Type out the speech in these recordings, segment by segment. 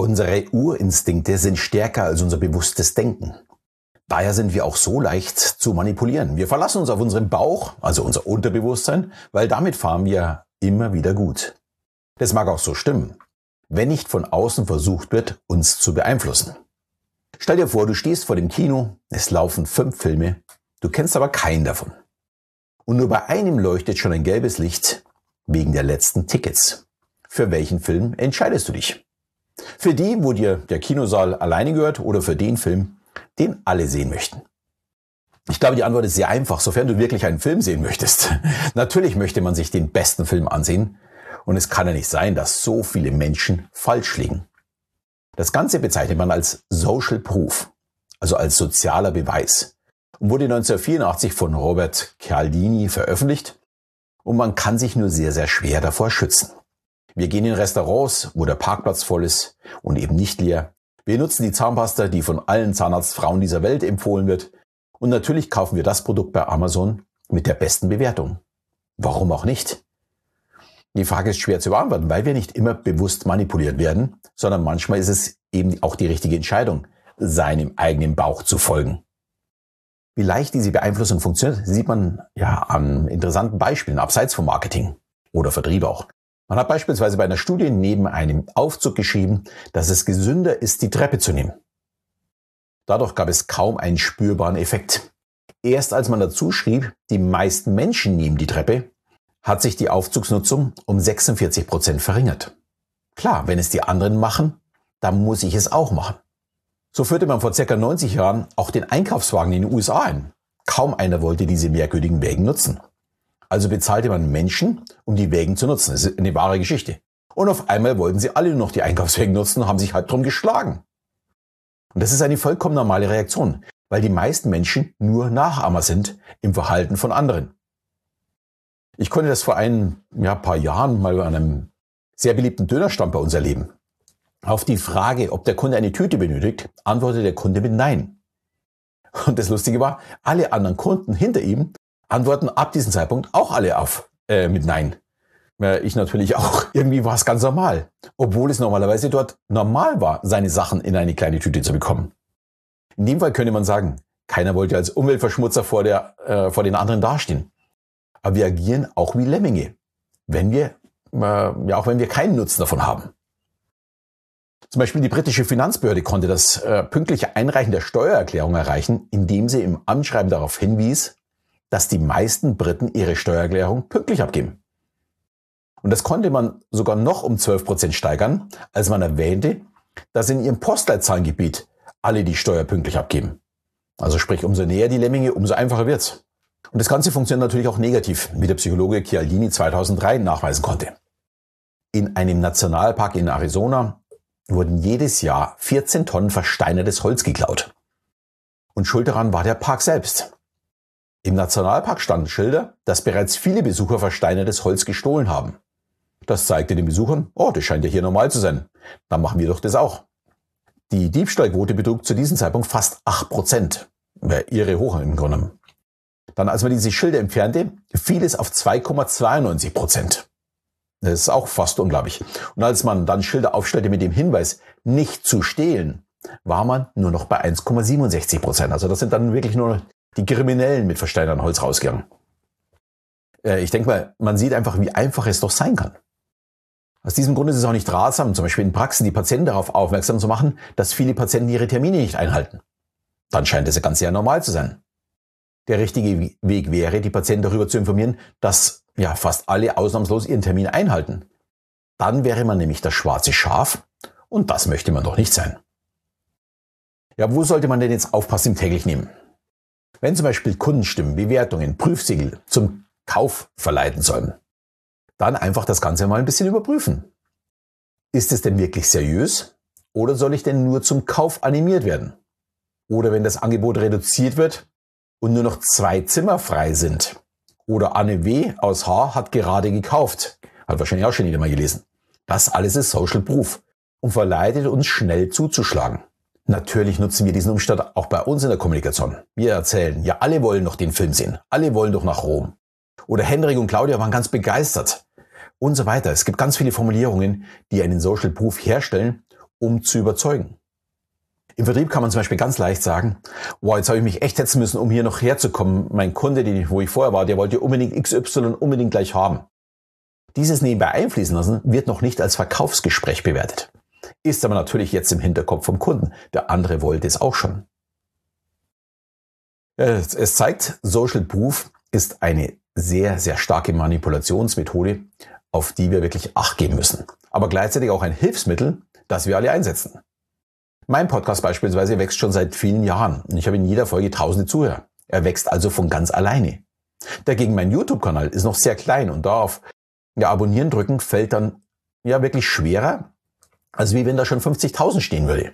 Unsere Urinstinkte sind stärker als unser bewusstes Denken. Daher sind wir auch so leicht zu manipulieren. Wir verlassen uns auf unseren Bauch, also unser Unterbewusstsein, weil damit fahren wir immer wieder gut. Das mag auch so stimmen, wenn nicht von außen versucht wird, uns zu beeinflussen. Stell dir vor, du stehst vor dem Kino, es laufen 5 Filme, du kennst aber keinen davon. Und nur bei einem leuchtet schon ein gelbes Licht wegen der letzten Tickets. Für welchen Film entscheidest du dich? Für die, wo dir der Kinosaal alleine gehört, oder für den Film, den alle sehen möchten? Ich glaube, die Antwort ist sehr einfach, sofern du wirklich einen Film sehen möchtest. Natürlich möchte man sich den besten Film ansehen. Und es kann ja nicht sein, dass so viele Menschen falsch liegen. Das Ganze bezeichnet man als Social Proof, also als sozialer Beweis, und wurde 1984 von Robert Cialdini veröffentlicht, und man kann sich nur sehr, sehr schwer davor schützen. Wir gehen in Restaurants, wo der Parkplatz voll ist und eben nicht leer. Wir nutzen die Zahnpasta, die von allen Zahnarztfrauen dieser Welt empfohlen wird, und natürlich kaufen wir das Produkt bei Amazon mit der besten Bewertung. Warum auch nicht? Die Frage ist schwer zu beantworten, weil wir nicht immer bewusst manipuliert werden, sondern manchmal ist es eben auch die richtige Entscheidung, seinem eigenen Bauch zu folgen. Wie leicht diese Beeinflussung funktioniert, sieht man ja an interessanten Beispielen, abseits vom Marketing oder Vertrieb auch. Man hat beispielsweise bei einer Studie neben einem Aufzug geschrieben, dass es gesünder ist, die Treppe zu nehmen. Dadurch gab es kaum einen spürbaren Effekt. Erst als man dazu schrieb, die meisten Menschen nehmen die Treppe, hat sich die Aufzugsnutzung um 46% verringert. Klar, wenn es die anderen machen, dann muss ich es auch machen. So führte man vor ca. 90 Jahren auch den Einkaufswagen in den USA ein. Kaum einer wollte diese merkwürdigen Wägen nutzen. Also bezahlte man Menschen, um die Wägen zu nutzen. Das ist eine wahre Geschichte. Und auf einmal wollten sie alle nur noch die Einkaufswägen nutzen und haben sich halt drum geschlagen. Und das ist eine vollkommen normale Reaktion, weil die meisten Menschen nur Nachahmer sind im Verhalten von anderen. Ich konnte das vor ein paar Jahren mal bei einem sehr beliebten Dönerstand bei uns erleben. Auf die Frage, ob der Kunde eine Tüte benötigt, antwortete der Kunde mit Nein. Und das Lustige war, alle anderen Kunden hinter ihm antworten ab diesem Zeitpunkt auch alle auf mit Nein. Ich natürlich auch. Irgendwie war es ganz normal. Obwohl es normalerweise dort normal war, seine Sachen in eine kleine Tüte zu bekommen. In dem Fall könnte man sagen, keiner wollte als Umweltverschmutzer vor den anderen dastehen. Aber wir agieren auch wie Lemminge, wenn wir, auch wenn wir keinen Nutzen davon haben. Zum Beispiel die britische Finanzbehörde konnte das pünktliche Einreichen der Steuererklärung erreichen, indem sie im Anschreiben darauf hinwies, dass die meisten Briten ihre Steuererklärung pünktlich abgeben. Und das konnte man sogar noch um 12% steigern, als man erwähnte, dass in ihrem Postleitzahlengebiet alle die Steuer pünktlich abgeben. Also sprich, umso näher die Lemminge, umso einfacher wird's. Und das Ganze funktioniert natürlich auch negativ, wie der Psychologe Cialdini 2003 nachweisen konnte. In einem Nationalpark in Arizona wurden jedes Jahr 14 Tonnen versteinertes Holz geklaut. Und schuld daran war der Park selbst. Im Nationalpark standen Schilder, dass bereits viele Besucher versteinertes Holz gestohlen haben. Das zeigte den Besuchern, oh, das scheint ja hier normal zu sein, dann machen wir doch das auch. Die Diebstahlquote betrug zu diesem Zeitpunkt fast 8%. Wäre irre hoch im Grunde genommen. Dann, als man diese Schilder entfernte, fiel es auf 2,92%. Das ist auch fast unglaublich. Und als man dann Schilder aufstellte mit dem Hinweis, nicht zu stehlen, war man nur noch bei 1,67%. Also das sind dann wirklich nur die Kriminellen mit versteinertem Holz rausgegangen. Ich denke mal, man sieht einfach, wie einfach es doch sein kann. Aus diesem Grund ist es auch nicht ratsam, zum Beispiel in Praxen die Patienten darauf aufmerksam zu machen, dass viele Patienten ihre Termine nicht einhalten. Dann scheint es ja ganz sehr normal zu sein. Der richtige Weg wäre, die Patienten darüber zu informieren, dass ja fast alle ausnahmslos ihren Termin einhalten. Dann wäre man nämlich das schwarze Schaf, und das möchte man doch nicht sein. Ja, wo sollte man denn jetzt aufpassen im täglichen Leben? Wenn zum Beispiel Kundenstimmen, Bewertungen, Prüfsiegel zum Kauf verleiten sollen, dann einfach das Ganze mal ein bisschen überprüfen. Ist es denn wirklich seriös, oder soll ich denn nur zum Kauf animiert werden? Oder wenn das Angebot reduziert wird und nur noch 2 Zimmer frei sind. Oder Anne W. aus H. hat gerade gekauft. Hat wahrscheinlich auch schon jeder mal gelesen. Das alles ist Social Proof und verleitet uns schnell zuzuschlagen. Natürlich nutzen wir diesen Umstand auch bei uns in der Kommunikation. Wir erzählen, ja, alle wollen doch den Film sehen. Alle wollen doch nach Rom. Oder Henrik und Claudia waren ganz begeistert. Und so weiter. Es gibt ganz viele Formulierungen, die einen Social Proof herstellen um zu überzeugen. Im Vertrieb kann man zum Beispiel ganz leicht sagen, wow, jetzt habe ich mich echt hetzen müssen, um hier noch herzukommen. Mein Kunde, wo ich vorher war, der wollte unbedingt XY unbedingt gleich haben. Dieses nebenbei einfließen lassen wird noch nicht als Verkaufsgespräch bewertet. Ist aber natürlich jetzt im Hinterkopf vom Kunden. Der andere wollte es auch schon. Es zeigt, Social Proof ist eine sehr, sehr starke Manipulationsmethode, auf die wir wirklich Acht geben müssen. Aber gleichzeitig auch ein Hilfsmittel, das wir alle einsetzen. Mein Podcast beispielsweise wächst schon seit vielen Jahren und ich habe in jeder Folge tausende Zuhörer. Er wächst also von ganz alleine. Dagegen mein YouTube-Kanal ist noch sehr klein und darauf abonnieren drücken fällt dann wirklich schwerer, als wie wenn da schon 50.000 stehen würde.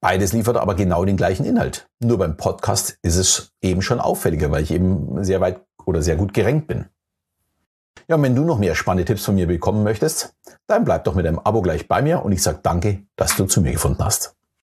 Beides liefert aber genau den gleichen Inhalt. Nur beim Podcast ist es eben schon auffälliger, weil ich eben sehr weit oder sehr gut gerankt bin. Ja, und wenn du noch mehr spannende Tipps von mir bekommen möchtest, dann bleib doch mit einem Abo gleich bei mir und ich sage danke, dass du zu mir gefunden hast.